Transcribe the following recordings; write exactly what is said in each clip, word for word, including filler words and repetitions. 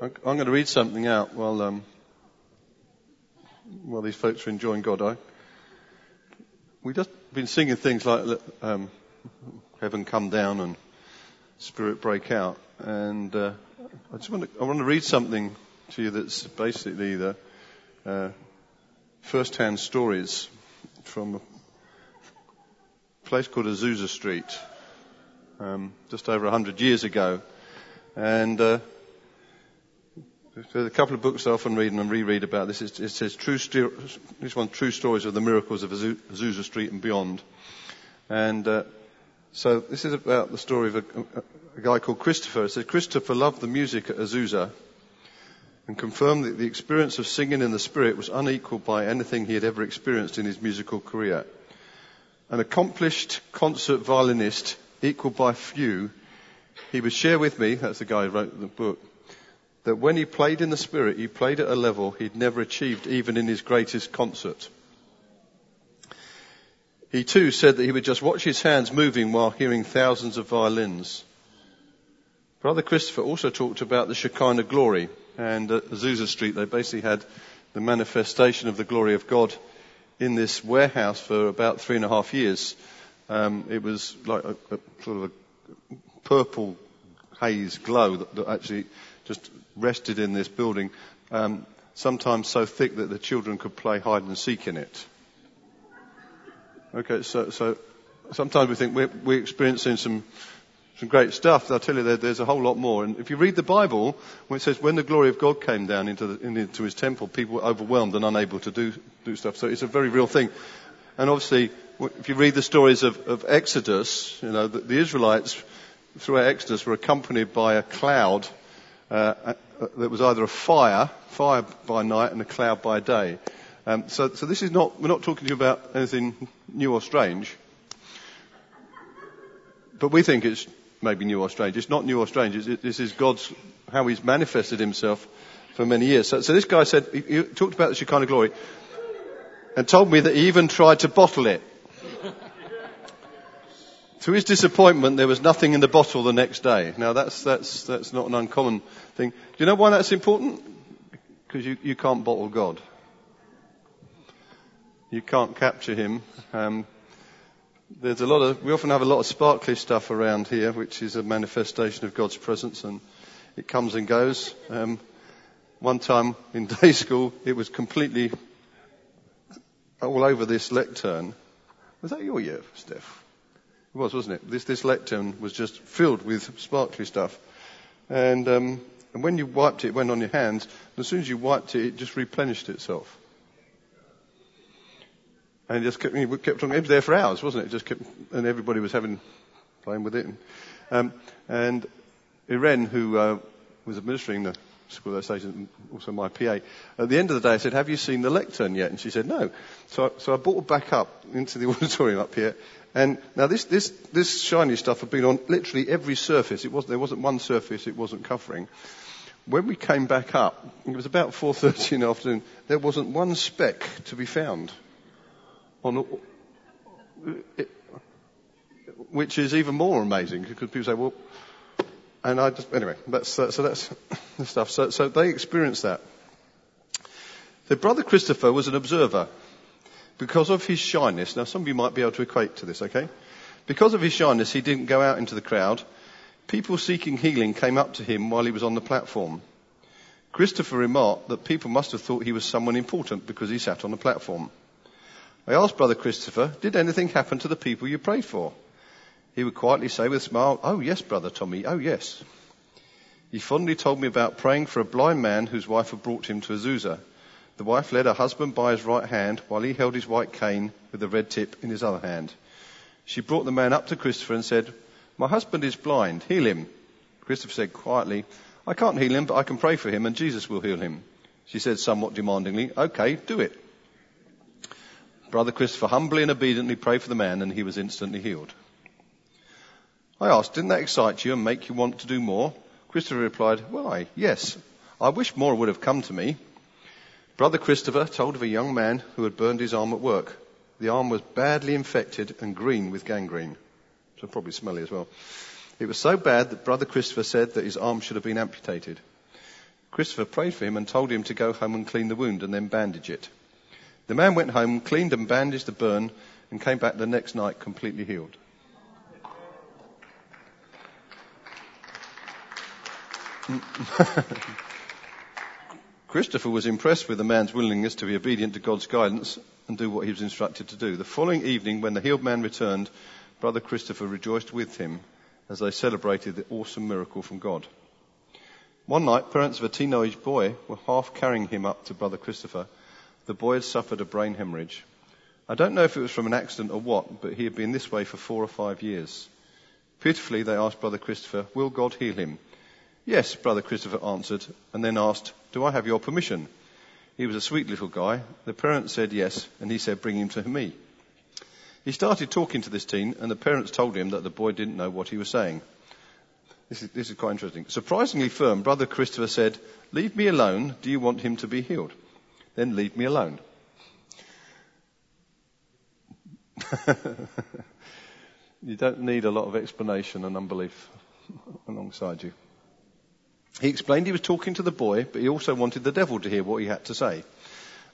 I'm going to read something out while um, while these folks are enjoying God. I, we've just been singing things like um, "Heaven Come Down" and "Spirit Break Out," and uh, I just want to I want to read something to you that's basically the uh, first-hand stories from a place called Azusa Street, um, just over a hundred years ago, and. Uh, There's a couple of books I often read and reread about this. It says true stu- this one, True Stories of the Miracles of Azusa Street and Beyond. And uh, so this is about the story of a, a guy called Christopher. It says, Christopher loved the music at Azusa and confirmed that the experience of singing in the Spirit was unequaled by anything he had ever experienced in his musical career. An accomplished concert violinist, equaled by few, he would share with me, that's the guy who wrote the book, that when he played in the Spirit, he played at a level he'd never achieved even in his greatest concert. He too said that he would just watch his hands moving while hearing thousands of violins. Brother Christopher also talked about the Shekinah glory, and at Azusa Street they basically had the manifestation of the glory of God in this warehouse for about three and a half years. Um, it was like a, a sort of a purple haze glow that, that actually just rested in this building, um, sometimes so thick that the children could play hide and seek in it. Okay, so, so sometimes we think we're, we're experiencing some some great stuff. I'll tell you, there, there's a whole lot more. And if you read the Bible, when it says when the glory of God came down into the, into His temple, people were overwhelmed and unable to do do stuff. So it's a very real thing. And obviously, if you read the stories of, of Exodus, you know the, the Israelites throughout Exodus were accompanied by a cloud. Uh, that was either a fire, fire by night and a cloud by day. Um, so, so this is not, we're not talking to you about anything new or strange. But we think it's maybe new or strange. It's not new or strange. It's, it, this is God's, how He's manifested Himself for many years. So, so this guy said, he, he talked about the Shekinah glory and told me that he even tried to bottle it. To his disappointment, there was nothing in the bottle the next day. Now, that's that's that's not an uncommon thing. Do you know why that's important? Because you, you can't bottle God. You can't capture Him. Um, there's a lot of we often have a lot of sparkly stuff around here, which is a manifestation of God's presence, and it comes and goes. Um, one time in day school, it was completely all over this lectern. Was that your year, Steph? It was, wasn't it? This this lectern was just filled with sparkly stuff. And um, and when you wiped it, it went on your hands. And as soon as you wiped it, it just replenished itself. And it just kept, it kept on, it was there for hours, wasn't it? It just kept, and everybody was having, playing with it. And, um, and Irene, who uh, was administering the school association, also my P A, at the end of the day I said, have you seen the lectern yet? And she said, no. So, so I brought her back up into the auditorium up here. And now this, this, this shiny stuff had been on literally every surface. It wasn't, there wasn't one surface it wasn't covering. When we came back up, it was about four thirty in the afternoon, there wasn't one speck to be found. On, it, which is even more amazing because people say, well, and I just, anyway, that's, uh, so that's the stuff. So, so they experienced that. Their brother Christopher was an observer. Because of his shyness, now some of you might be able to equate to this, okay? Because of his shyness, he didn't go out into the crowd. People seeking healing came up to him while he was on the platform. Christopher remarked that people must have thought he was someone important because he sat on the platform. I asked Brother Christopher, did anything happen to the people you prayed for? He would quietly say with a smile, oh yes, Brother Tommy, oh yes. He fondly told me about praying for a blind man whose wife had brought him to Azusa. The wife led her husband by his right hand while he held his white cane with the red tip in his other hand. She brought the man up to Christopher and said, my husband is blind, heal him. Christopher said quietly, I can't heal him, but I can pray for him and Jesus will heal him. She said somewhat demandingly, okay, do it. Brother Christopher humbly and obediently prayed for the man and he was instantly healed. I asked, didn't that excite you and make you want to do more? Christopher replied, why, yes, I wish more would have come to me. Brother Christopher told of a young man who had burned his arm at work. The arm was badly infected and green with gangrene. So probably smelly as well. It was so bad that Brother Christopher said that his arm should have been amputated. Christopher prayed for him and told him to go home and clean the wound and then bandage it. The man went home, cleaned and bandaged the burn, and came back the next night completely healed. Christopher was impressed with the man's willingness to be obedient to God's guidance and do what he was instructed to do. The following evening, when the healed man returned, Brother Christopher rejoiced with him as they celebrated the awesome miracle from God. One night, parents of a teenage boy were half carrying him up to Brother Christopher. The boy had suffered a brain hemorrhage. I don't know if it was from an accident or what, but he had been this way for four or five years. Pitifully, they asked Brother Christopher, "Will God heal him?" "Yes," Brother Christopher answered, and then asked, "Do I have your permission?" He was a sweet little guy. The parents said yes, and he said, "Bring him to me." He started talking to this teen, and the parents told him that the boy didn't know what he was saying. This is, this is quite interesting. Surprisingly firm, Brother Christopher said, "Leave me alone. Do you want him to be healed? Then leave me alone." You don't need a lot of explanation and unbelief alongside you. He explained he was talking to the boy, but he also wanted the devil to hear what he had to say.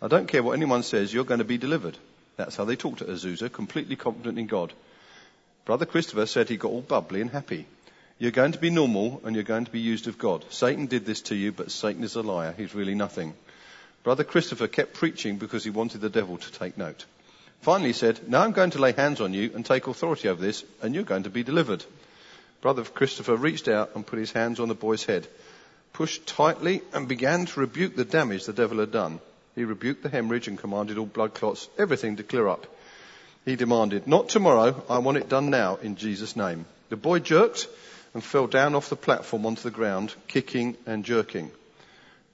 "I don't care what anyone says, you're going to be delivered." That's how they talked at Azusa, completely confident in God. Brother Christopher said he got all bubbly and happy. "You're going to be normal and you're going to be used of God. Satan did this to you, but Satan is a liar. He's really nothing." Brother Christopher kept preaching because he wanted the devil to take note. Finally he said, "Now I'm going to lay hands on you and take authority over this, and you're going to be delivered." Brother Christopher reached out and put his hands on the boy's head, pushed tightly and began to rebuke the damage the devil had done. He rebuked the hemorrhage and commanded all blood clots, everything to clear up. He demanded, "Not tomorrow, I want it done now, in Jesus' name." The boy jerked and fell down off the platform onto the ground, kicking and jerking.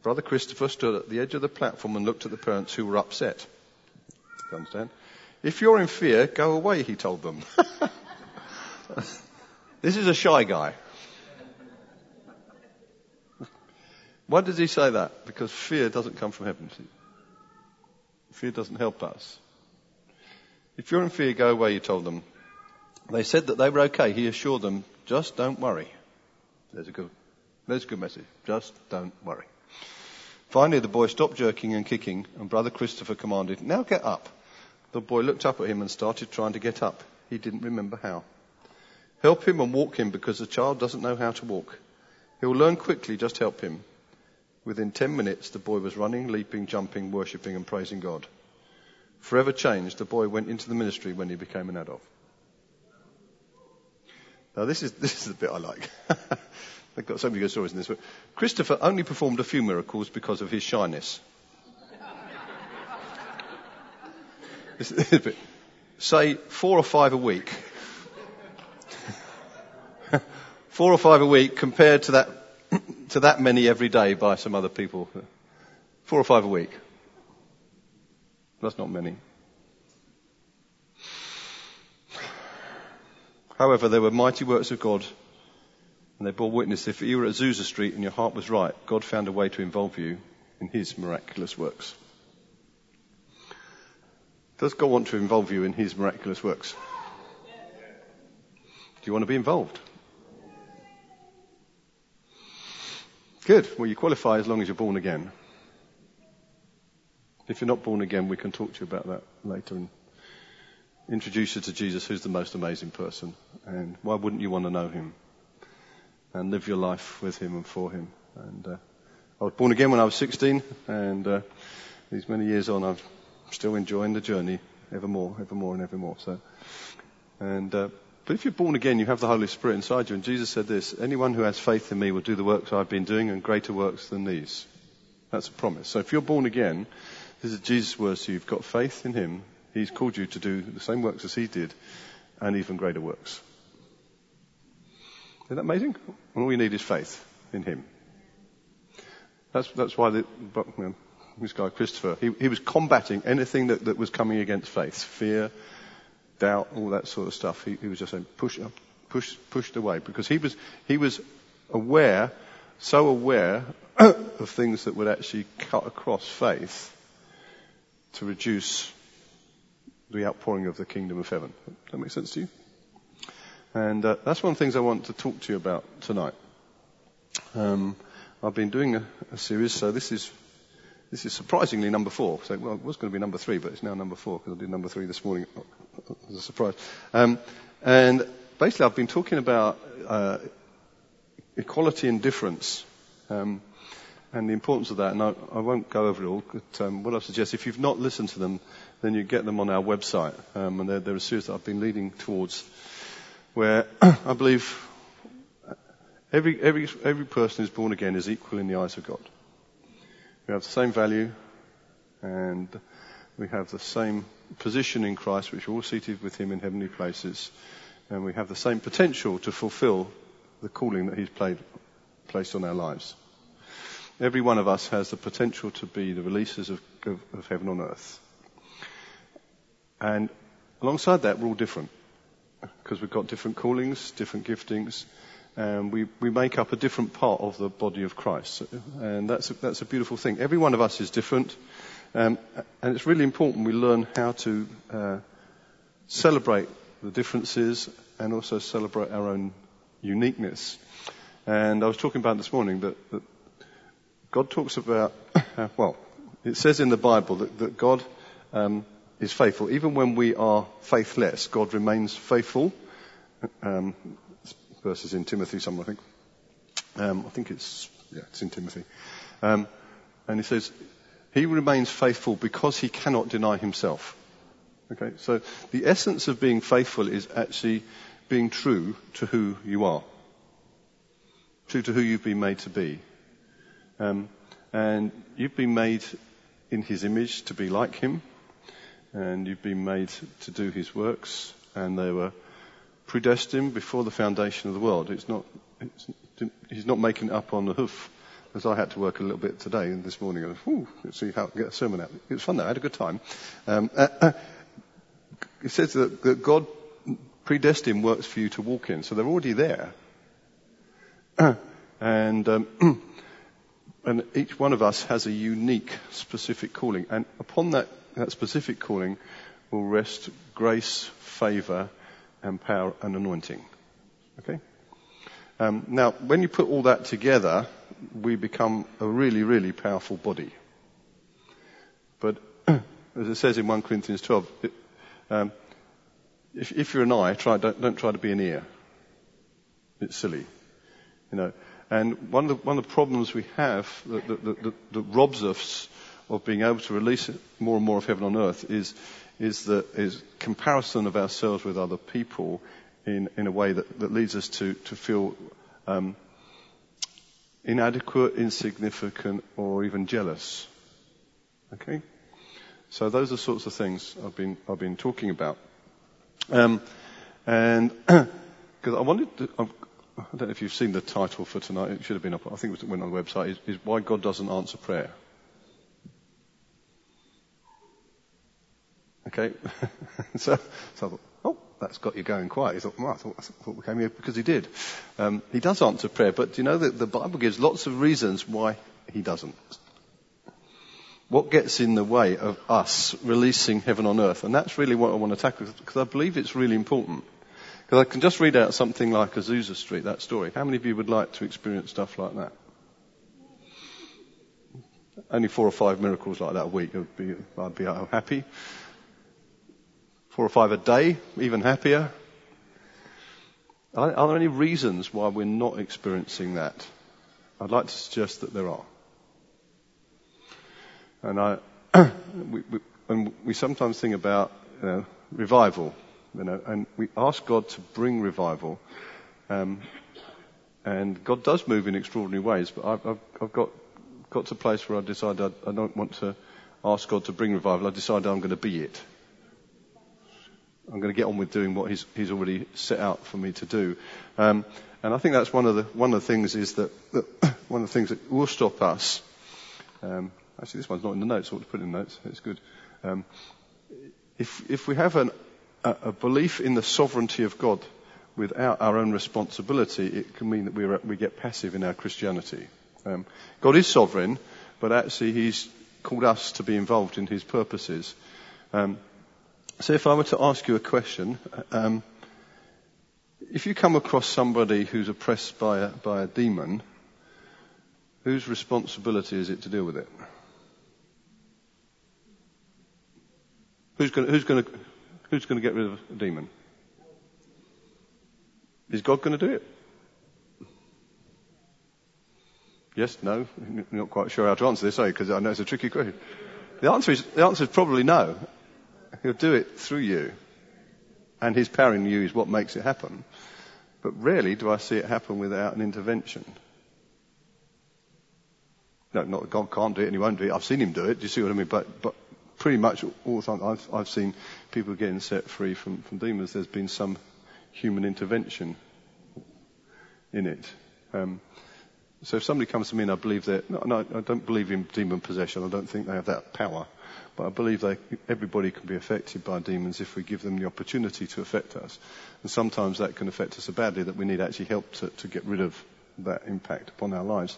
Brother Christopher stood at the edge of the platform and looked at the parents, who were upset. You understand? "If you're in fear, go away," he told them. This is a shy guy. Why does he say that? Because fear doesn't come from heaven. Fear doesn't help us. "If you're in fear, go away," he told them. They said that they were okay. He assured them, "Just don't worry." There's a good, there's a good message. Just don't worry. Finally, the boy stopped jerking and kicking, and Brother Christopher commanded, "Now get up." The boy looked up at him and started trying to get up. He didn't remember how. "Help him and walk him, because the child doesn't know how to walk. He'll learn quickly, just help him." Within ten minutes, the boy was running, leaping, jumping, worshipping and praising God. Forever changed, the boy went into the ministry when he became an adult. Now this is this is the bit I like. I've got so many good stories in this book. Christopher only performed a few miracles because of his shyness. This is a bit, say four or five a week. Four or five a week compared to that to that many every day by some other people. Four or five a week. That's not many. However, there were mighty works of God, and they bore witness. If you were at Azusa Street and your heart was right, God found a way to involve you in his miraculous works. Does God want to involve you in his miraculous works? Do you want to be involved? Good. Well, you qualify as long as you're born again. If you're not born again, we can talk to you about that later and introduce you to Jesus, who's the most amazing person. And why wouldn't you want to know him? And live your life with him and for him. And uh, I was born again when I was sixteen, and uh, these many years on, I'm still enjoying the journey ever more, ever more, and ever more. So, and uh, but if you're born again, you have the Holy Spirit inside you. And Jesus said this: "Anyone who has faith in me will do the works I've been doing, and greater works than these." That's a promise. So if you're born again, this is Jesus' words. So you've got faith in him. He's called you to do the same works as he did, and even greater works. Isn't that amazing? All we need is faith in him. That's that's why the, but, you know, this guy Christopher, he, he was combating anything that, that was coming against faith, fear, doubt, all that sort of stuff. He, he was just saying, push, push, pushed away, because he was he was aware, so aware of things that would actually cut across faith to reduce the outpouring of the kingdom of heaven. Does that make sense to you? And uh, that's one of the things I want to talk to you about tonight. Um, I've been doing a, a series, so this is this is surprisingly number four. So, well, it was going to be number three, but it's now number four because I did number three this morning as a surprise. Um, and basically, I've been talking about uh, equality and difference um, and the importance of that. And I, I won't go over it all, but um, what I suggest, if you've not listened to them, then you get them on our website. Um, and they're, they're a series that I've been leading towards where I believe every every every person who's born again is equal in the eyes of God. We have the same value and we have the same position in Christ, which we're all seated with him in heavenly places, and we have the same potential to fulfill the calling that he's played, placed on our lives. Every one of us has the potential to be the releasers of, of, of heaven on earth. And alongside that, we're all different because we've got different callings, different giftings, and we, we make up a different part of the body of Christ. And that's a, that's a beautiful thing. Every one of us is different, um, and it's really important we learn how to uh, celebrate the differences and also celebrate our own uniqueness. And I was talking about this morning that, that God talks about, well, it says in the Bible that, that God um, is faithful. Even when we are faithless, God remains faithful. Um, verses in Timothy somewhere, I think. Um, I think it's, yeah, it's in Timothy. Um, and he says, he remains faithful because he cannot deny himself. Okay, so the essence of being faithful is actually being true to who you are, true to who you've been made to be. Um, and you've been made in his image to be like him, and you've been made to do his works, and they were predestined before the foundation of the world. It's not, it's, he's not making it up on the hoof, as I had to work a little bit today and this morning. I was, ooh, let's see how I can get a sermon out. It was fun though, I had a good time. Um, uh, uh, it says that, that God predestined works for you to walk in, so they're already there. and um, and each one of us has a unique, specific calling, and upon that, that specific calling will rest grace, favour, and power and anointing. Okay? Um, now, when you put all that together, we become a really, really powerful body. But as it says in First Corinthians twelve, it, um, if, if you're an eye, try, don't, don't try to be an ear. It's silly, you know. And one of the, one of the problems we have that, that, that, that, that robs us of being able to release more and more of heaven on earth is is the is comparison of ourselves with other people in, in a way that, that leads us to, to feel um, inadequate, insignificant, or even jealous. Okay? So those are sorts of things I've been I've been talking about. Um, and because I wanted to, I've, I don't know if you've seen the title for tonight, it should have been up, I think it went on the website, is, is Why God Doesn't Answer Prayer. Okay, so, so I thought, oh, that's got you going quiet. He thought, well, I thought, I thought we came here because he did. Um, he does answer prayer, but do you know that the Bible gives lots of reasons why he doesn't? What gets in the way of us releasing heaven on earth? And that's really what I want to tackle, because I believe it's really important. Because I can just read out something like Azusa Street, that story. How many of you would like to experience stuff like that? Only four or five miracles like that a week, it would be, I'd be oh, happy. Four or five a day, even happier. Are, are there any reasons why we're not experiencing that? I'd like to suggest that there are. And I, we, we, and we sometimes think about you know, revival, you know, and we ask God to bring revival, um, and God does move in extraordinary ways. But I've, I've, I've got got to a place where I decided I, I don't want to ask God to bring revival. I decided I'm going to be it. I'm going to get on with doing what he's, he's already set out for me to do. Um, and I think that's one of the, one of the things is that, that one of the things that will stop us, um, actually this one's not in the notes, I ought to put it in the notes, it's good. Um, if, if we have an, a, a belief in the sovereignty of God without our own responsibility, it can mean that we we get passive in our Christianity. Um, God is sovereign, but actually he's called us to be involved in his purposes. Um, So if I were to ask you a question, um, if you come across somebody who's oppressed by a, by a demon, Whose responsibility is it to deal with it? Who's going to, who's going to, who's going to get rid of a demon? Is God going to do it? Yes, no. You're not quite sure how to answer this, are you? Because I know it's a tricky question. The answer is the answer is probably no. He'll do it through you, and His power in you is what makes it happen. But rarely do I see it happen without an intervention. No, not God can't do it and He won't do it. I've seen Him do it. Do you see what I mean? But but pretty much all the time I've I've seen people getting set free from, from demons. There's been some human intervention in it. Um, so if somebody comes to me and I believe that, no, no, I don't believe in demon possession. I don't think they have that power. But I believe they, everybody can be affected by demons if we give them the opportunity to affect us. And sometimes that can affect us so badly that we need actually help to, to get rid of that impact upon our lives.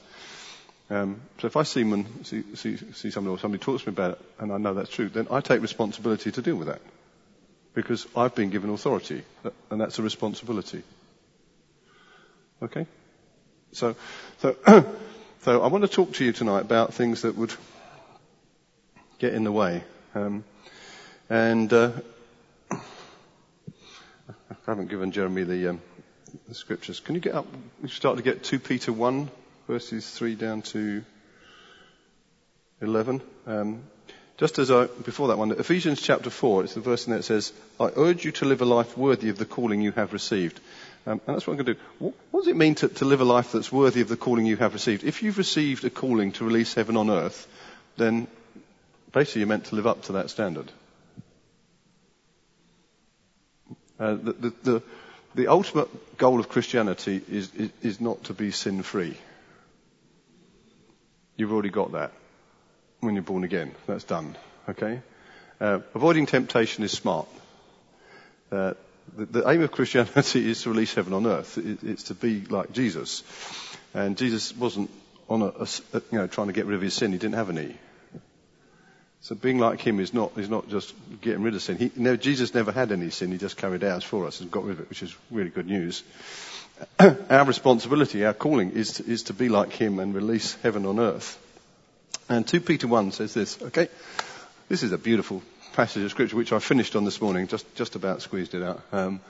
Um, so if I see, man, see, see, see somebody or somebody talks to me about it and I know that's true, then I take responsibility to deal with that because I've been given authority and that's a responsibility. Okay? So, so, so I want to talk to you tonight about things that would get in the way. Um, and uh, I haven't given Jeremy the, um, the scriptures. Can you get up? You start to get two Peter one. Verses three down to eleven. Um, just as I, before that one, Ephesians chapter four, it's the verse in there that says, I urge you to live a life worthy of the calling you have received. Um, and that's what I'm going to do. What, what does it mean to, to live a life that's worthy of the calling you have received? If you've received a calling to release heaven on earth, then basically you're meant to live up to that standard. Uh, the, the, the, the ultimate goal of Christianity is, is, is not to be sin-free. You've already got that when you're born again. That's done. Okay? Uh, avoiding temptation is smart. Uh, the, the aim of Christianity is to release heaven on earth. It, it's to be like Jesus. And Jesus wasn't on a, a, you know, trying to get rid of his sin. He didn't have any. So being like him is not is not just getting rid of sin. He, no, Jesus never had any sin. He just carried ours for us and got rid of it, which is really good news. Our responsibility, our calling, is to, is to be like him and release heaven on earth. And two Peter one says this, okay? This is a beautiful passage of scripture, which I finished on this morning, just, just about squeezed it out. Um,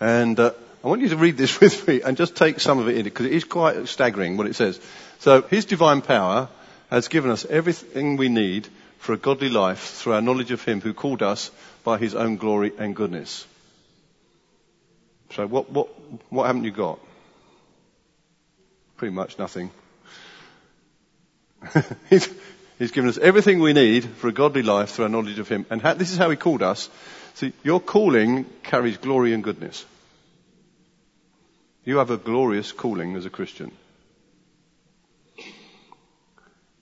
and uh, I want you to read this with me and just take some of it in, because it is quite staggering what it says. So, his divine power has given us everything we need for a godly life through our knowledge of him who called us by his own glory and goodness. So what, what, what haven't you got? Pretty much nothing. he's, he's given us everything we need for a godly life through our knowledge of him. And ha- this is how he called us. See, your calling carries glory and goodness. You have a glorious calling as a Christian.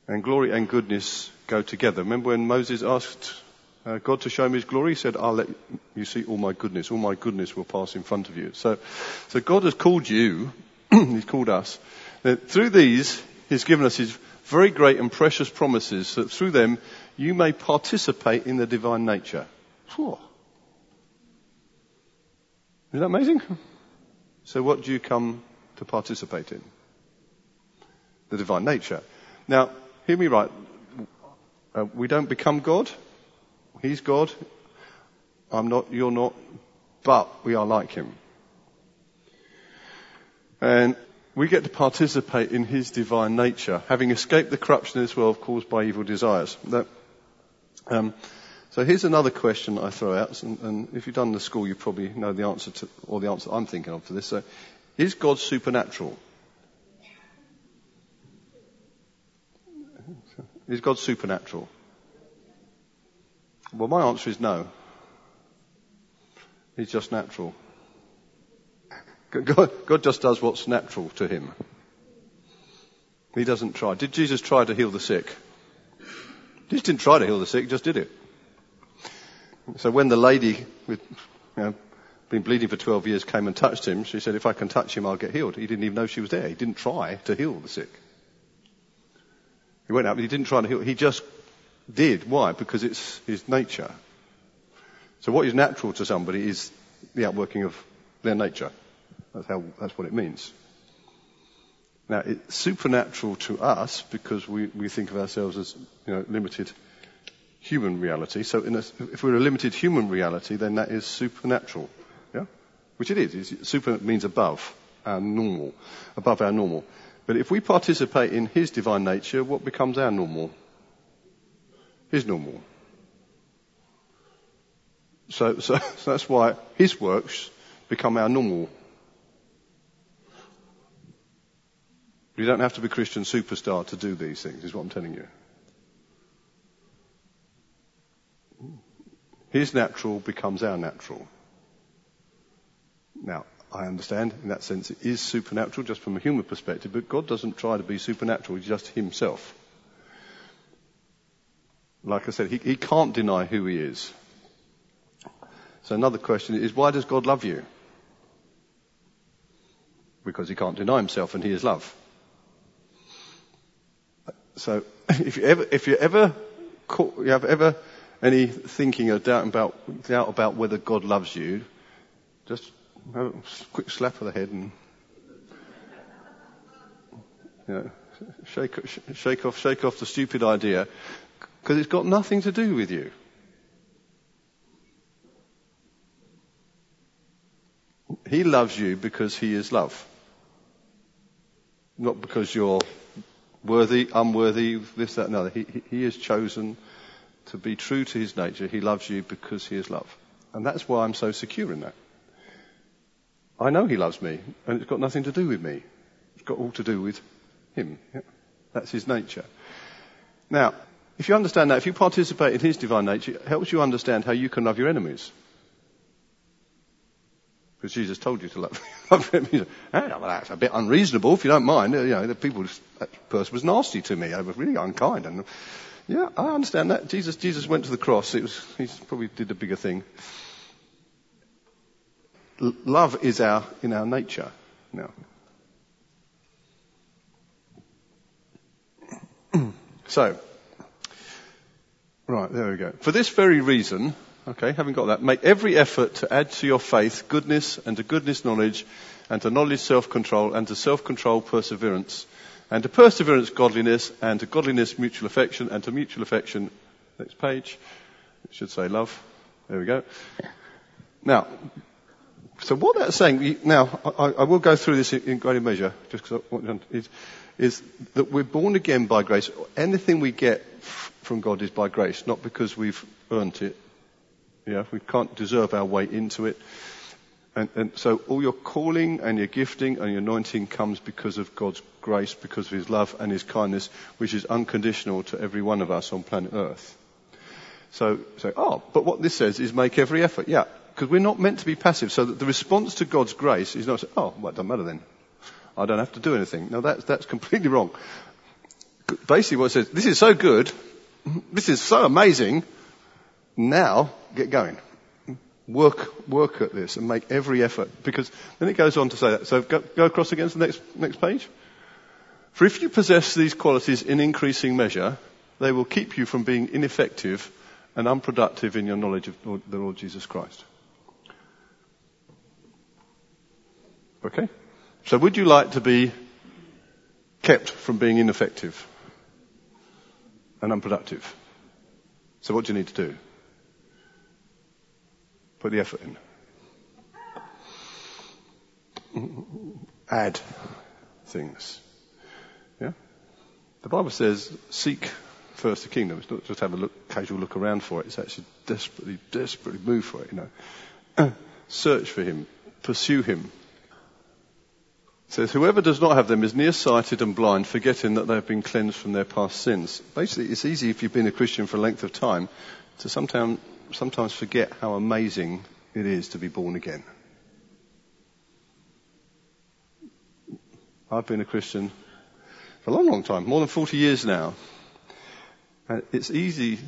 And glory and goodness go together. Remember when Moses asked Uh, God to show him his glory, he said, I'll let you see all my goodness. All my goodness will pass in front of you. So, so God has called you, he's called us. Now, through these, he's given us his very great and precious promises, so that through them, you may participate in the divine nature. Whew. Isn't that amazing? So what do you come to participate in? The divine nature. Now, hear me right. Uh, we don't become God. He's God, I'm not, you're not, but we are like him. And we get to participate in his divine nature, having escaped the corruption of this world caused by evil desires. Now, um, so here's another question I throw out, and, and if you've done the school, you probably know the answer to, or the answer I'm thinking of to this. So, is God supernatural? Is God supernatural? Well, my answer is no. He's just natural. God, God just does what's natural to him. He doesn't try. Did Jesus try to heal the sick? He just didn't try to heal the sick, he just did it. So when the lady with, you know, been bleeding for twelve years came and touched him, she said, if I can touch him, I'll get healed. He didn't even know she was there. He didn't try to heal the sick. He went out, but he didn't try to heal. He just did. Why? Because it's his nature. So what is natural to somebody is the outworking of their nature. That's how. That's what it means. Now, it's supernatural to us because we, we think of ourselves as, you know, limited human reality. So in a, if we're a limited human reality, then that is supernatural, yeah? Which it is. It's, super means above our normal, above our normal. But if we participate in his divine nature, what becomes our normal? His normal. So, so, so that's why his works become our normal. You don't have to be Christian superstar to do these things, is what I'm telling you. His natural becomes our natural. Now, I understand in that sense it is supernatural just from a human perspective, but God doesn't try to be supernatural, he's just himself. Like I said, he, he can't deny who he is. So another question is, why does God love you? Because he can't deny himself and he is love. So if you ever, if you ever, you have ever any thinking or doubt about, doubt about whether God loves you, just have a quick slap of the head and, you know, shake, shake off, shake off the stupid idea, because it's got nothing to do with you. He loves you because he is love, not because you're worthy, unworthy, this, that, and other. He, he is chosen. To be true to his nature, he loves you because he is love. And that's why I'm so secure in that. I know he loves me, and it's got nothing to do with me. It's got all to do with him. Yeah. That's his nature. Now, if you understand that, if you participate in his divine nature, it helps you understand how you can love your enemies. Because Jesus told you to love, love your enemies. Hey, well, that's a bit unreasonable, if you don't mind. You know, the people, that person was nasty to me. They were really unkind. And... yeah, I understand that. Jesus, Jesus went to the cross. It was, he probably did a bigger thing. L- love is our, in our nature now. So, right, there we go. For this very reason, okay, having got that, make every effort to add to your faith goodness, and to goodness knowledge, and to knowledge self-control, and to self-control perseverance, and to perseverance, godliness, and to godliness, mutual affection, and to mutual affection, next page, it should say love, there we go. Now, so what that's saying, now, I, I will go through this in greater measure, just because I want to, is, is that we're born again by grace. Anything we get from God is by grace, not because we've earned it. Yeah, we can't deserve our way into it. And, and so all your calling and your gifting and your anointing comes because of God's grace, because of his love and his kindness, which is unconditional to every one of us on planet Earth. So, so oh, but what this says is make every effort. Yeah, because we're not meant to be passive. So that the response to God's grace is not, oh, well, it doesn't matter then. I don't have to do anything. No, that's, that's completely wrong. Basically what it says, this is so good, this is so amazing, now get going. Work, work at this and make every effort, because then it goes on to say that. So go, go across again to the next, next page. For if you possess these qualities in increasing measure, they will keep you from being ineffective and unproductive in your knowledge of Lord, the Lord Jesus Christ. Okay? So would you like to be kept from being ineffective and unproductive? So what do you need to do? Put the effort in. Add things. Yeah? The Bible says, seek first the kingdom. It's not just have a look, casual look around for it. It's actually desperately, desperately move for it, you know. Search for him. Pursue him. It says, whoever does not have them is nearsighted and blind, forgetting that they have been cleansed from their past sins. Basically, it's easy if you've been a Christian for a length of time to sometimes... sometimes forget how amazing it is to be born again. I've been a Christian for a long, long time, more than forty years now. And it's easy,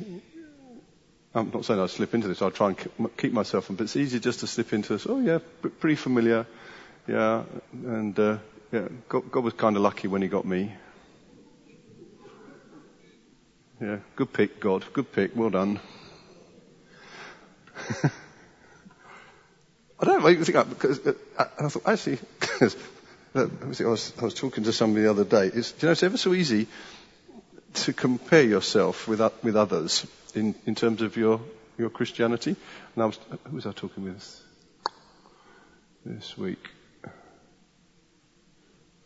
I'm not saying I slip into this, I'll try and keep myself, but it's easy just to slip into this, oh yeah, pretty familiar, yeah, and uh, yeah, God, God was kind of lucky when he got me. Yeah, good pick, God, good pick, well done. I don't really think I, because I, I thought actually, that I was, I was talking to somebody the other day. It's, you know, it's ever so easy to compare yourself with with others in, in terms of your, your Christianity. And I was, who was I talking with this week? I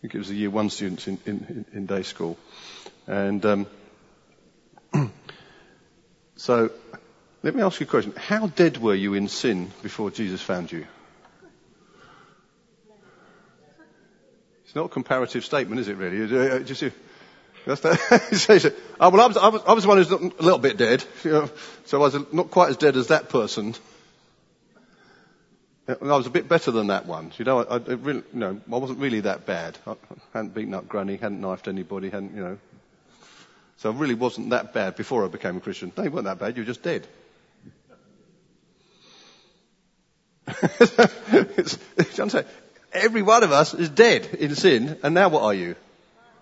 think it was the year one students in, in, in day school. And um, so let me ask you a question. How dead were you in sin before Jesus found you? It's not a comparative statement, is it really? Just, that's that. Oh, well, I was, I was, I was one who's not, a little bit dead. You know, so I was not quite as dead as that person. I was a bit better than that one. You know, I, I really, you know, I wasn't really that bad. I hadn't beaten up Granny, hadn't knifed anybody, hadn't, you know. So I really wasn't that bad before I became a Christian. No, you weren't that bad. You were just dead. it's, it's, I'm saying, every one of us is dead in sin, and now what are you?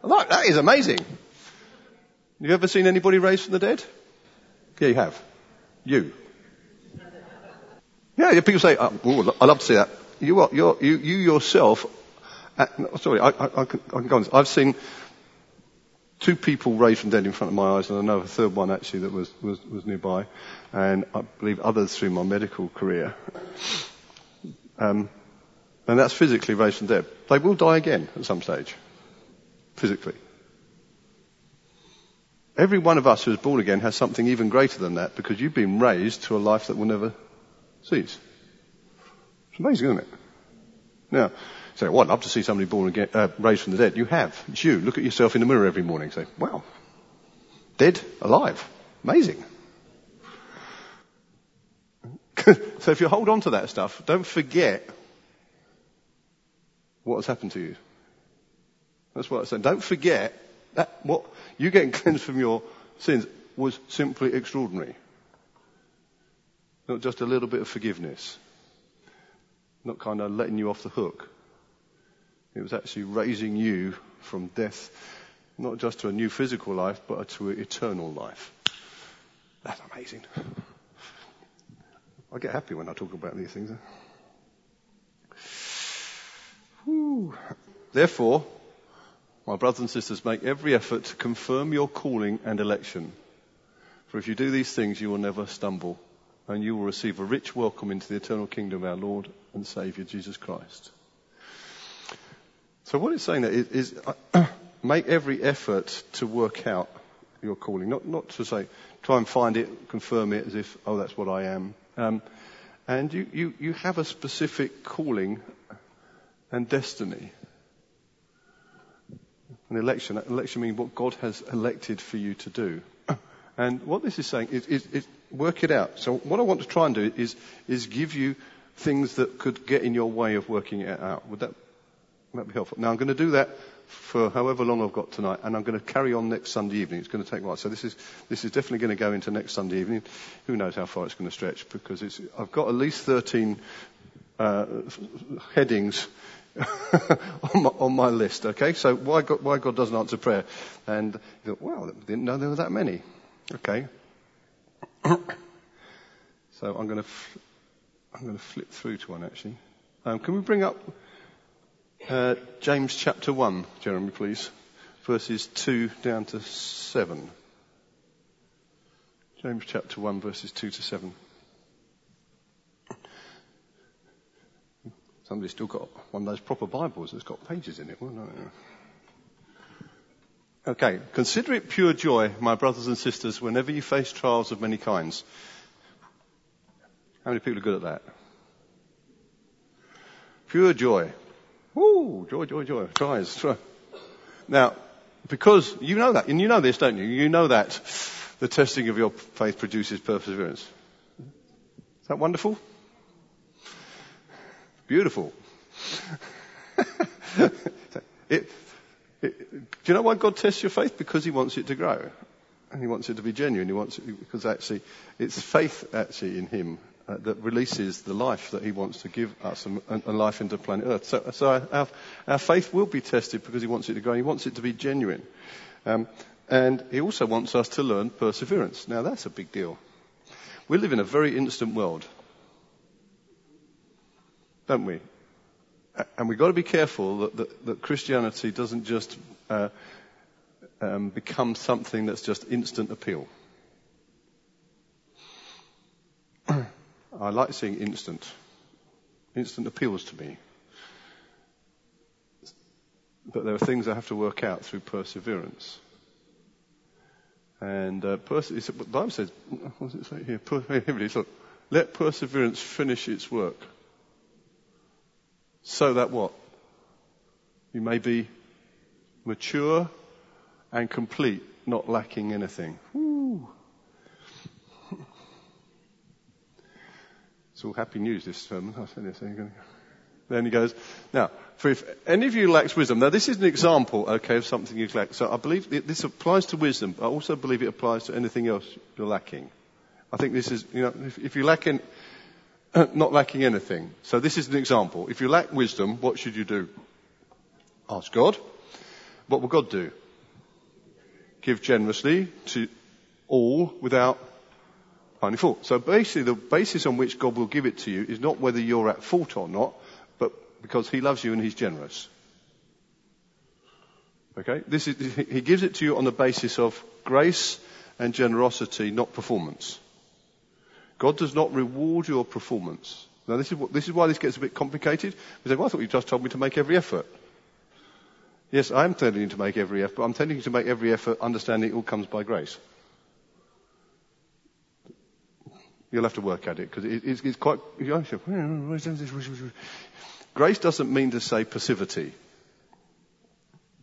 Look, that is amazing. You ever seen anybody raised from the dead? Yeah, you have. You. Yeah, people say, oh, ooh, I love to see that. You are, you're, you, you yourself, uh, no, sorry, I, I, I, can, I can go on this. I've seen two people raised from the dead in front of my eyes, and I know a third one actually that was, was, was nearby, and I believe others through my medical career. Um, And that's physically raised from death. They will die again at some stage, physically. Every one of us who is born again has something even greater than that, because you've been raised to a life that will never cease. It's amazing, isn't it? Now, say, so, well, I'd love to see somebody born again, uh, raised from the dead. You have. It's you. Look at yourself in the mirror every morning. Say, wow, dead, alive, amazing. So if you hold on to that stuff, don't forget what has happened to you. That's what I said. Don't forget that what you getting cleansed from your sins was simply extraordinary. Not just a little bit of forgiveness. Not kind of letting you off the hook. It was actually raising you from death, not just to a new physical life, but to an eternal life. That's amazing. I get happy when I talk about these things. Therefore, my brothers and sisters, make every effort to confirm your calling and election. For if you do these things, you will never stumble, and you will receive a rich welcome into the eternal kingdom of our Lord and Saviour, Jesus Christ. So what it's saying there is, is uh, make every effort to work out your calling. Not, not to say, try and find it, confirm it as if, oh, that's what I am. Um, and you, you, you have a specific calling and destiny. An election. An election means what God has elected for you to do. And what this is saying is, is, is work it out. So what I want to try and do is is give you things that could get in your way of working it out. Would that, would that be helpful? Now I'm going to do that for however long I've got tonight, and I'm going to carry on next Sunday evening. It's going to take a while. So this is this is definitely going to go into next Sunday evening. Who knows how far it's going to stretch, because it's I've got at least thirteen uh, headings on, my, on my list, okay? So why God, why God doesn't answer prayer? And you thought, wow, I didn't know there were that many. Okay. So I'm going to fl- I'm going to flip through to one actually. Um, can we bring up uh, James chapter one, Jeremy, please, verses two down to seven. James chapter one, verses two to seven. Somebody's still got one of those proper Bibles that's got pages in it. Well, no, no. Okay. Consider it pure joy, my brothers and sisters, whenever you face trials of many kinds. How many people are good at that? Pure joy. Woo! Joy, joy, joy. Tries. Try. Now, because you know that, and you know this, don't you? You know that the testing of your faith produces perseverance. Is that wonderful? Beautiful. it, it, do you know why God tests your faith? Because He wants it to grow, and He wants it to be genuine. He wants it because actually, it's faith actually in Him uh, that releases the life that He wants to give us, and, and, and life into planet Earth. So, so our, our faith will be tested because He wants it to grow. He wants it to be genuine, um, and He also wants us to learn perseverance. Now, that's a big deal. We live in a very instant world, don't we? And we've got to be careful that, that, that Christianity doesn't just uh, um, become something that's just instant appeal. I like seeing instant. Instant appeals to me. But there are things I have to work out through perseverance. And uh, perse- the Bible says, what does it say here? Per- it's like, let perseverance finish its work. So that what? You may be mature and complete, not lacking anything. Woo. It's all happy news, this sermon. I said this. Then he goes, now, for if any of you lacks wisdom. Now, this is an example, okay, of something you lack. So I believe this applies to wisdom, but I also believe it applies to anything else you're lacking. I think this is, you know, if, if you lack in, not lacking anything. So this is an example. If you lack wisdom, what should you do? Ask God. What will God do? Give generously to all without finding fault. So basically, the basis on which God will give it to you is not whether you're at fault or not, but because He loves you and He's generous. Okay? This is, He gives it to you on the basis of grace and generosity, not performance. God does not reward your performance. Now, this is what, this is why this gets a bit complicated. We say, well, I thought you just told me to make every effort. Yes, I am telling you to make every effort, but I'm telling you to make every effort understanding it all comes by grace. You'll have to work at it, because it, it's, it's quite... Grace doesn't mean to say passivity.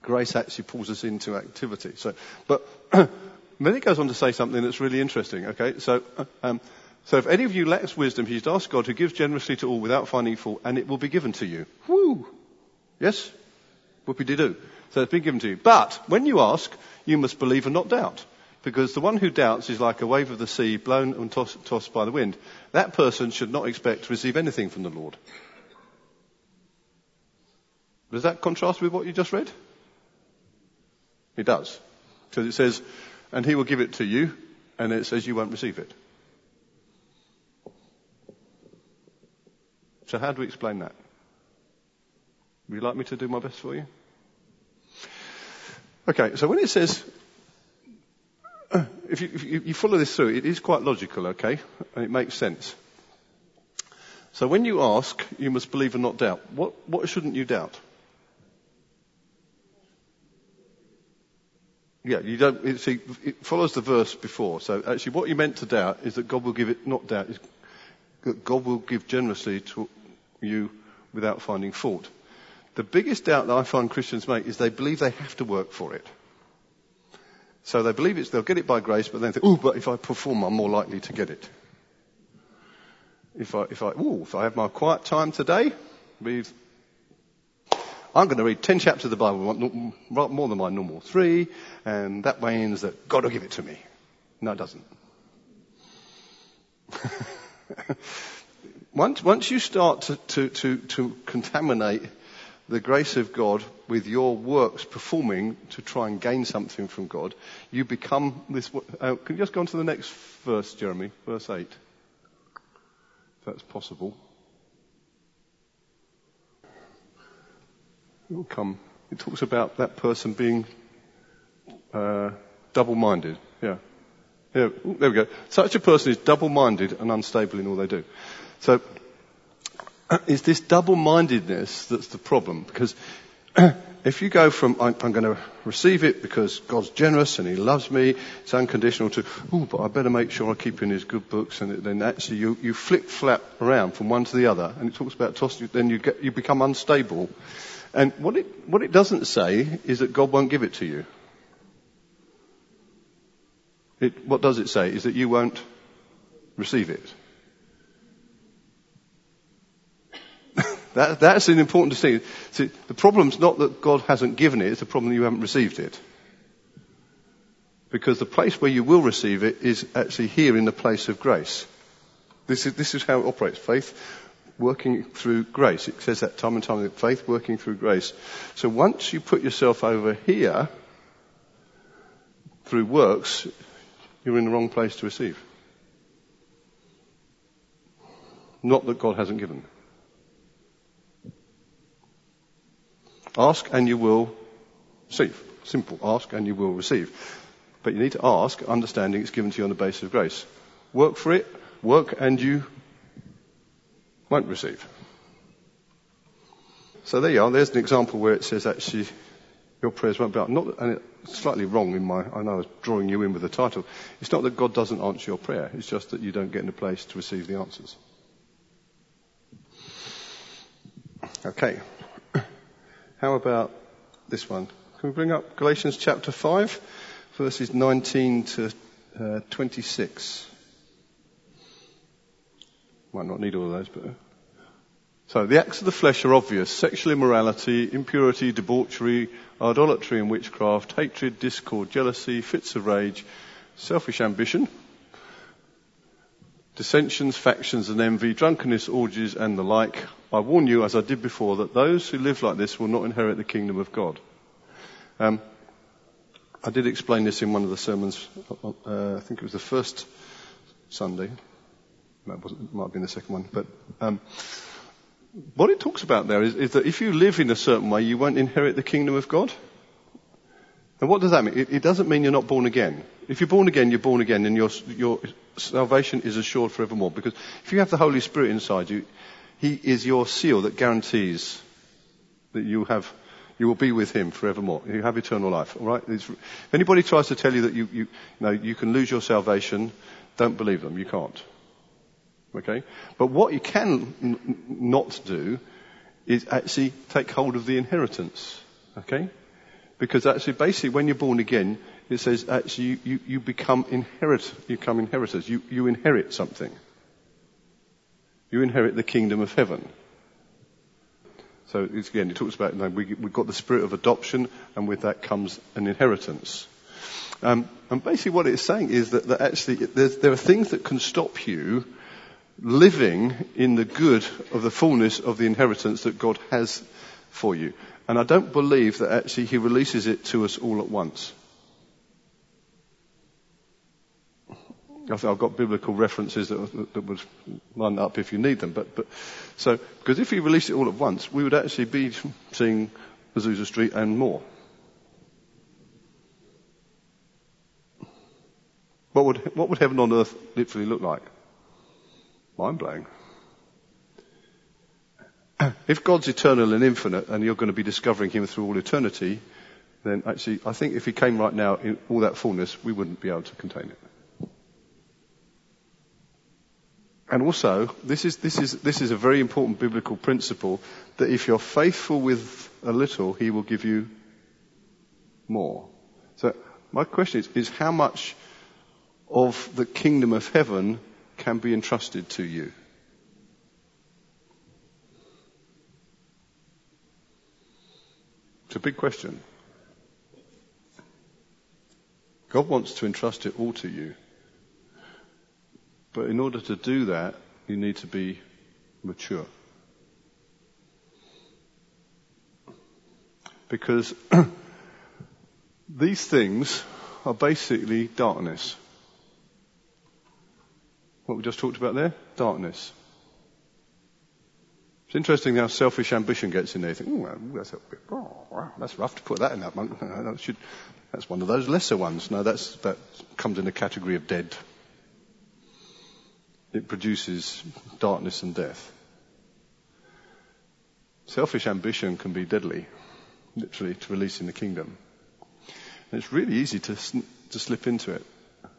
Grace actually pulls us into activity. So, but... Then it goes on to say something that's really interesting, okay? So, um, so if any of you lacks wisdom, he should ask God, who gives generously to all without finding fault, and it will be given to you. Woo! Yes? Whoopie-de-doo. So it's been given to you. But when you ask, you must believe and not doubt, because the one who doubts is like a wave of the sea blown and tossed, tossed by the wind. That person should not expect to receive anything from the Lord. Does that contrast with what you just read? It does. Because it says... and He will give it to you, and it says you won't receive it. So how do we explain that? Would you like me to do my best for you? Okay, so when it says, uh, if, you, if you follow this through, it is quite logical, okay? And it makes sense. So when you ask, you must believe and not doubt. What, what shouldn't you doubt? Yeah, you don't, it, see, it follows the verse before. So actually what you meant to doubt is that God will give it, not doubt, is that God will give generously to you without finding fault. The biggest doubt that I find Christians make is they believe they have to work for it. So they believe it's, they'll get it by grace, but then they think, oh, but if I perform, I'm more likely to get it. If I, if I, oh, if I have my quiet time today, we've, I'm going to read ten chapters of the Bible, more than my normal three, and that means that God will give it to me. No, it doesn't. once, once you start to, to, to, to contaminate the grace of God with your works performing to try and gain something from God, you become this... Uh, can you just go on to the next verse, Jeremy? Verse eight. If that's possible. It will come. It talks about that person being uh, double-minded. Yeah, yeah. Ooh, there we go. Such a person is double-minded and unstable in all they do. So it's this double-mindedness that's the problem. Because if you go from I'm, I'm going to receive it because God's generous and He loves me, it's unconditional, to oh, but I better make sure I keep in His good books, and then actually you, you flip-flap around from one to the other, and it talks about tossing. Then you get you become unstable. And what it what it doesn't say is that God won't give it to you. It, what does it say is that you won't receive it. that that's an important distinction. See, the problem's not that God hasn't given it; it's the problem that you haven't received it. Because the place where you will receive it is actually here in the place of grace. This is this is how it operates. Faith. Working through grace. It says that time and time again, faith working through grace. So once you put yourself over here through works, you're in the wrong place to receive. Not that God hasn't given. Ask and you will receive. Simple. Ask and you will receive. But you need to ask, understanding it's given to you on the basis of grace. Work for it. Work and you won't receive. So there you are. There's an example where it says actually your prayers won't be answered. Not, and it's slightly wrong in my, I know I was drawing you in with the title. It's not that God doesn't answer your prayer. It's just that you don't get in a place to receive the answers. Okay. How about this one? Can we bring up Galatians chapter five, verses nineteen to uh, twenty-six? Might not need all of those, but... So, the acts of the flesh are obvious. Sexual immorality, impurity, debauchery, idolatry and witchcraft, hatred, discord, jealousy, fits of rage, selfish ambition, dissensions, factions and envy, drunkenness, orgies and the like. I warn you, as I did before, that those who live like this will not inherit the kingdom of God. Um, I did explain this in one of the sermons, uh, I think it was the first Sunday. That wasn't, it might have been the second one, but... Um, What it talks about there is, is that if you live in a certain way, you won't inherit the kingdom of God. And what does that mean? It, it doesn't mean you're not born again. If you're born again, you're born again, and your your salvation is assured forevermore. Because if you have the Holy Spirit inside you, He is your seal that guarantees that you have you will be with Him forevermore. You have eternal life. All right. It's, if anybody tries to tell you that you you, you know, you can lose your salvation, don't believe them. You can't. Okay, but what you can n- not do is actually take hold of the inheritance. Okay, because actually, basically, when you're born again, it says actually you, you, you become inherit, you become inheritors. You you inherit something. You inherit the kingdom of heaven. So it's, again, it talks about you know, we we've got the spirit of adoption, and with that comes an inheritance. Um, and basically, what it's saying is that, that actually there are things that can stop you living in the good of the fullness of the inheritance that God has for you. And I don't believe that actually He releases it to us all at once. I've got biblical references that, that would line up if you need them. But, but so, because if He released it all at once, we would actually be seeing Azusa Street and more. What would, what would heaven on earth literally look like? Mind-blowing. If God's eternal and infinite, and you're going to be discovering Him through all eternity, then actually, I think if He came right now in all that fullness, we wouldn't be able to contain it. And also, this is this is this is a very important biblical principle that if you're faithful with a little, He will give you more. So my question is: is how much of the kingdom of heaven can be entrusted to you? It's a big question. God wants to entrust it all to you. But in order to do that, you need to be mature. Because these things are basically darkness. What we just talked about there? Darkness. It's interesting how selfish ambition gets in there. You think, ooh, that's a bit, oh, wow, that's rough to put that in that monk. No, that should, that's one of those lesser ones. No, that's, that comes in the category of dead. It produces darkness and death. Selfish ambition can be deadly, literally, to release in the kingdom. And it's really easy to, to slip into it.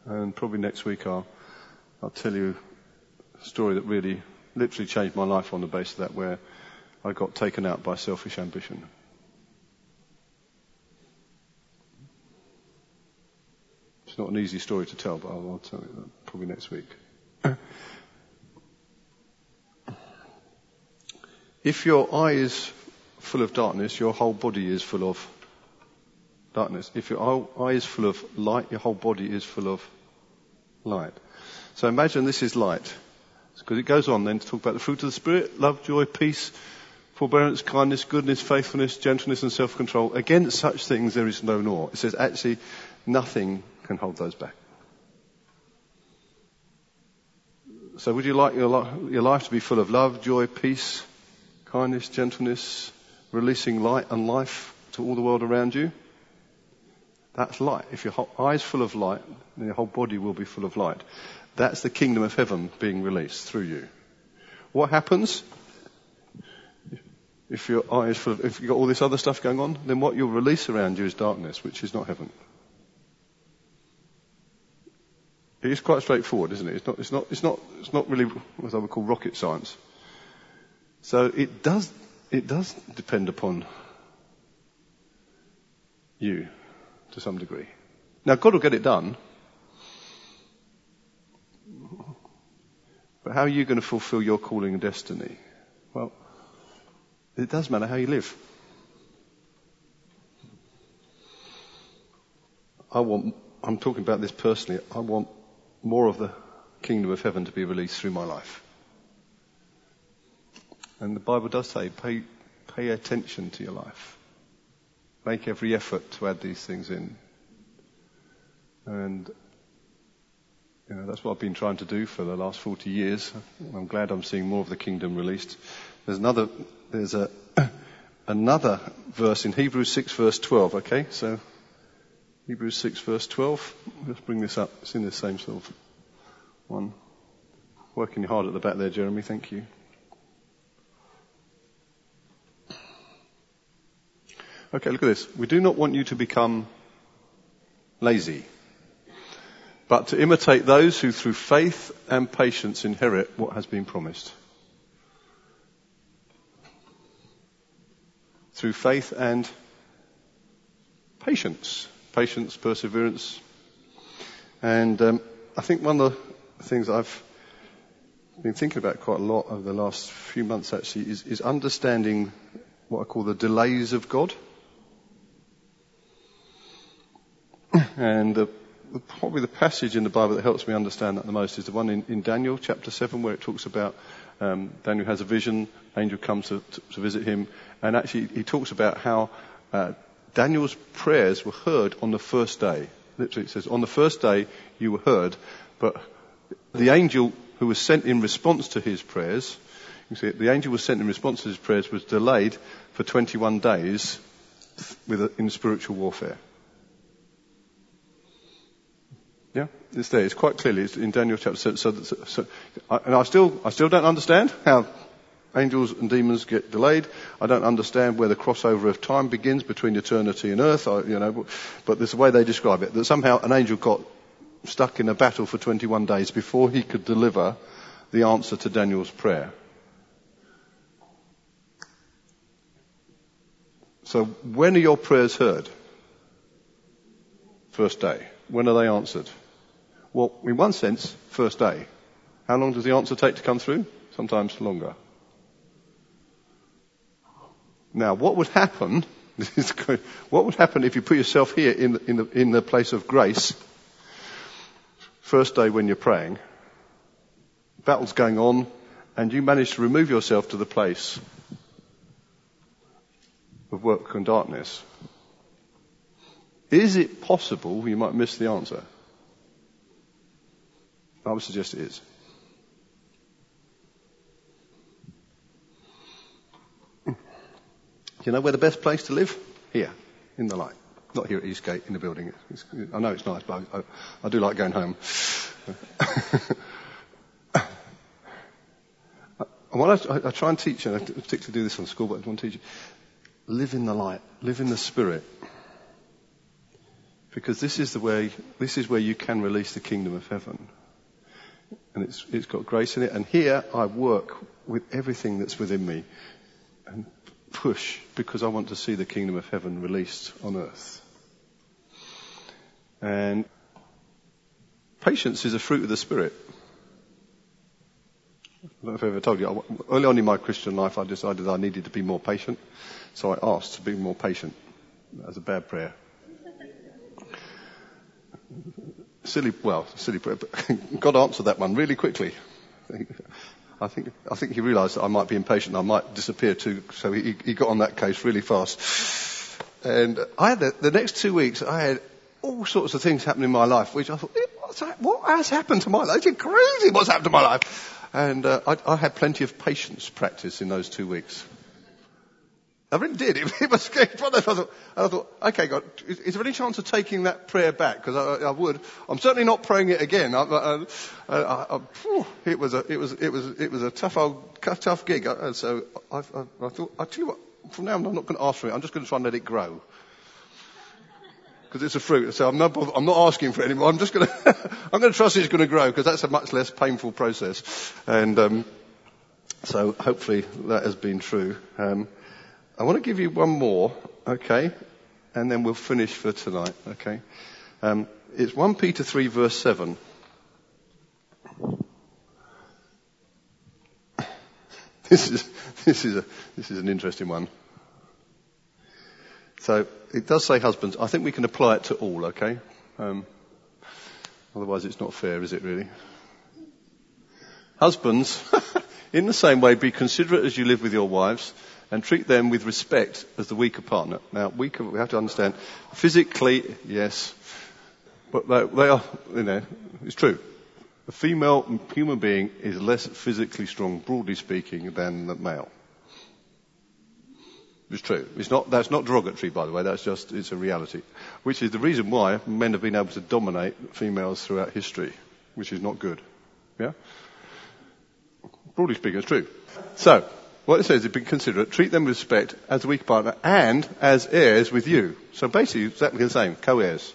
And probably next week I'll I'll tell you a story that really, literally changed my life on the basis of that, where I got taken out by selfish ambition. It's not an easy story to tell, but I'll, I'll tell you that probably next week. If your eye is full of darkness, your whole body is full of darkness. If your eye is full of light, your whole body is full of light. So imagine this is light. Because it goes on then to talk about the fruit of the Spirit, love, joy, peace, forbearance, kindness, goodness, faithfulness, gentleness and self-control. Against such things there is no law. It says actually nothing can hold those back. So would you like your, your life to be full of love, joy, peace, kindness, gentleness, releasing light and life to all the world around you, that's light. If your eye's full of light, then your whole body will be full of light. That's the kingdom of heaven being released through you. What happens if your eye is full of, if you've got all this other stuff going on, then what you'll release around you is darkness, which is not heaven. It is quite straightforward, isn't it? It's not, it's not, it's not, it's not really what I would call rocket science. So it does, it does depend upon you to some degree. Now God will get it done, but how are you going to fulfill your calling and destiny? Well, it does matter how you live. I want, I'm talking about this personally, I want more of the kingdom of heaven to be released through my life. And the Bible does say, pay, pay attention to your life. Make every effort to add these things in. And, you know, that's what I've been trying to do for the last forty years. I'm glad I'm seeing more of the kingdom released. There's another, there's a, another verse in Hebrews six verse twelve, okay? So, Hebrews six verse twelve. Let's bring this up. It's in the same sort of one. Working hard at the back there, Jeremy. Thank you. Okay, look at this. We do not want you to become lazy, but to imitate those who through faith and patience inherit what has been promised. Through faith and patience. Patience, perseverance. And um, I think one of the things I've been thinking about quite a lot over the last few months actually is, is understanding what I call the delays of God. And the, the, probably the passage in the Bible that helps me understand that the most is the one in, in Daniel chapter seven, where it talks about um, Daniel has a vision, angel comes to, to, to visit him, and actually he talks about how uh, Daniel's prayers were heard on the first day. Literally it says, on the first day you were heard, but the angel who was sent in response to his prayers, you see, the angel was sent in response to his prayers, was delayed for twenty-one days with a, in spiritual warfare. Yeah, it's there. It's quite clearly it's in Daniel chapter seven. So, so, so I, and I still, I still don't understand how angels and demons get delayed. I don't understand where the crossover of time begins between eternity and earth. I, you know, but there's a way they describe it that somehow an angel got stuck in a battle for twenty-one days before he could deliver the answer to Daniel's prayer. So, when are your prayers heard? First day. When are they answered? Well, in one sense, first day. How long does the answer take to come through? Sometimes longer. Now, what would happen? What would happen if you put yourself here in the, in the in the place of grace? First day when you're praying, battle's going on, and you manage to remove yourself to the place of work and darkness. Is it possible you might miss the answer? I would suggest it is. Do you know where the best place to live? Here, in the light. Not here at Eastgate, in the building. It's, I know it's nice, but I, I, I do like going home. I, I, I try and teach, and I particularly do this on school, but I want to teach you. Live in the light. Live in the spirit. Because this is the way, this is where you can release the kingdom of heaven. And it's, it's got grace in it. And here I work with everything that's within me and push because I want to see the kingdom of heaven released on earth. And patience is a fruit of the spirit. I don't know if I've ever told you, early on in my Christian life I decided I needed to be more patient. So I asked to be more patient. That was a bad prayer. Silly, well, silly prayer, but God answered that one really quickly. I think I think he realised that I might be impatient, I might disappear too, so he, he got on that case really fast. And I had the, the next two weeks, I had all sorts of things happen in my life, which I thought, what's that, what has happened to my life? It's crazy what's happened to my life. And uh, I, I had plenty of patience practice in those two weeks. I really did. It was scary. And I thought, I thought, okay, God, is, is there any chance of taking that prayer back? Because I, I would. I'm certainly not praying it again. I, I, I, I, it was a, it was, it was, it was a tough old, tough gig. And so I, I, I thought, I tell you what, from now on, I'm not going to ask for it. I'm just going to try and let it grow. Because it's a fruit. So I'm not, I'm not asking for it anymore. I'm just going to, I'm going to trust it's going to grow because that's a much less painful process. And, um, so hopefully that has been true. Um, I want to give you one more, okay, and then we'll finish for tonight, okay. Um, it's First Peter three verse seven. This is this is a this is an interesting one. So it does say husbands. I think we can apply it to all, okay. Um, otherwise, it's not fair, is it really? Husbands, in the same way, be considerate as you live with your wives. And treat them with respect as the weaker partner. Now, weaker, we have to understand, physically, yes, but they, they are, you know, it's true. A female human being is less physically strong, broadly speaking, than the male. It's true. It's not, that's not derogatory, by the way, that's just, it's a reality. Which is the reason why men have been able to dominate females throughout history, which is not good. Yeah? Broadly speaking, it's true. So, what it says is be considerate, treat them with respect as a weak partner and as heirs with you. So basically exactly the same, co-heirs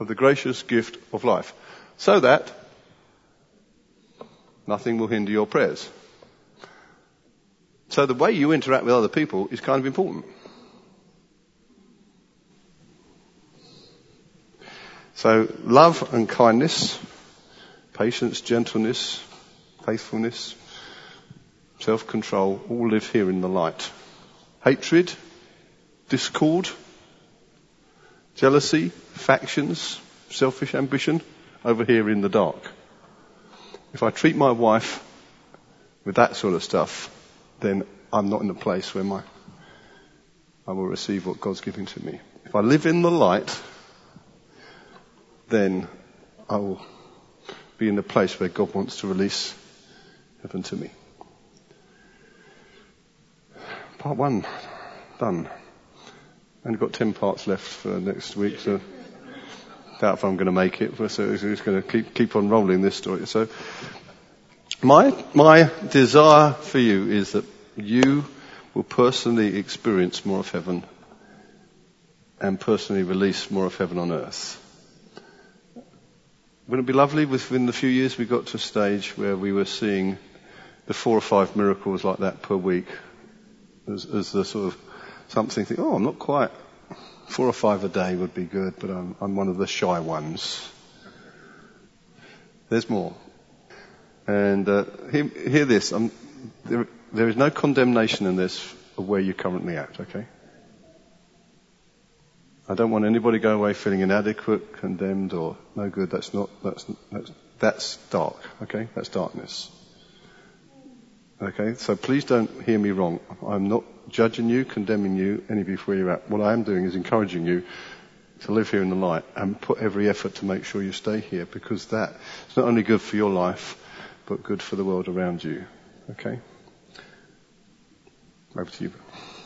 of the gracious gift of life. So that nothing will hinder your prayers. So the way you interact with other people is kind of important. So love and kindness, patience, gentleness, faithfulness, self-control, all live here in the light. Hatred, discord, jealousy, factions, selfish ambition, over here in the dark. If I treat my wife with that sort of stuff, then I'm not in a place where my I will receive what God's giving to me. If I live in the light, then I will be in a place where God wants to release heaven to me. Part one, done. Only got ten parts left for next week, so doubt if I'm going to make it. So it's going to keep keep on rolling this story. So my my desire for you is that you will personally experience more of heaven and personally release more of heaven on earth. Wouldn't it be lovely? Within the few years, we got to a stage where we were seeing the four or five miracles like that per week. As, as the sort of something, think, oh, I'm not quite, four or five a day would be good, but I'm, I'm one of the shy ones. There's more. And uh, hear, hear this, um, there, there is no condemnation in this of where you're currently at, okay? I don't want anybody going away feeling inadequate, condemned, or no good. That's not, that's, that's, that's dark, okay? That's darkness. Okay, so please don't hear me wrong. I'm not judging you, condemning you, any before you're at. What I am doing is encouraging you to live here in the light and put every effort to make sure you stay here, because that is not only good for your life, but good for the world around you. Okay? Over to you.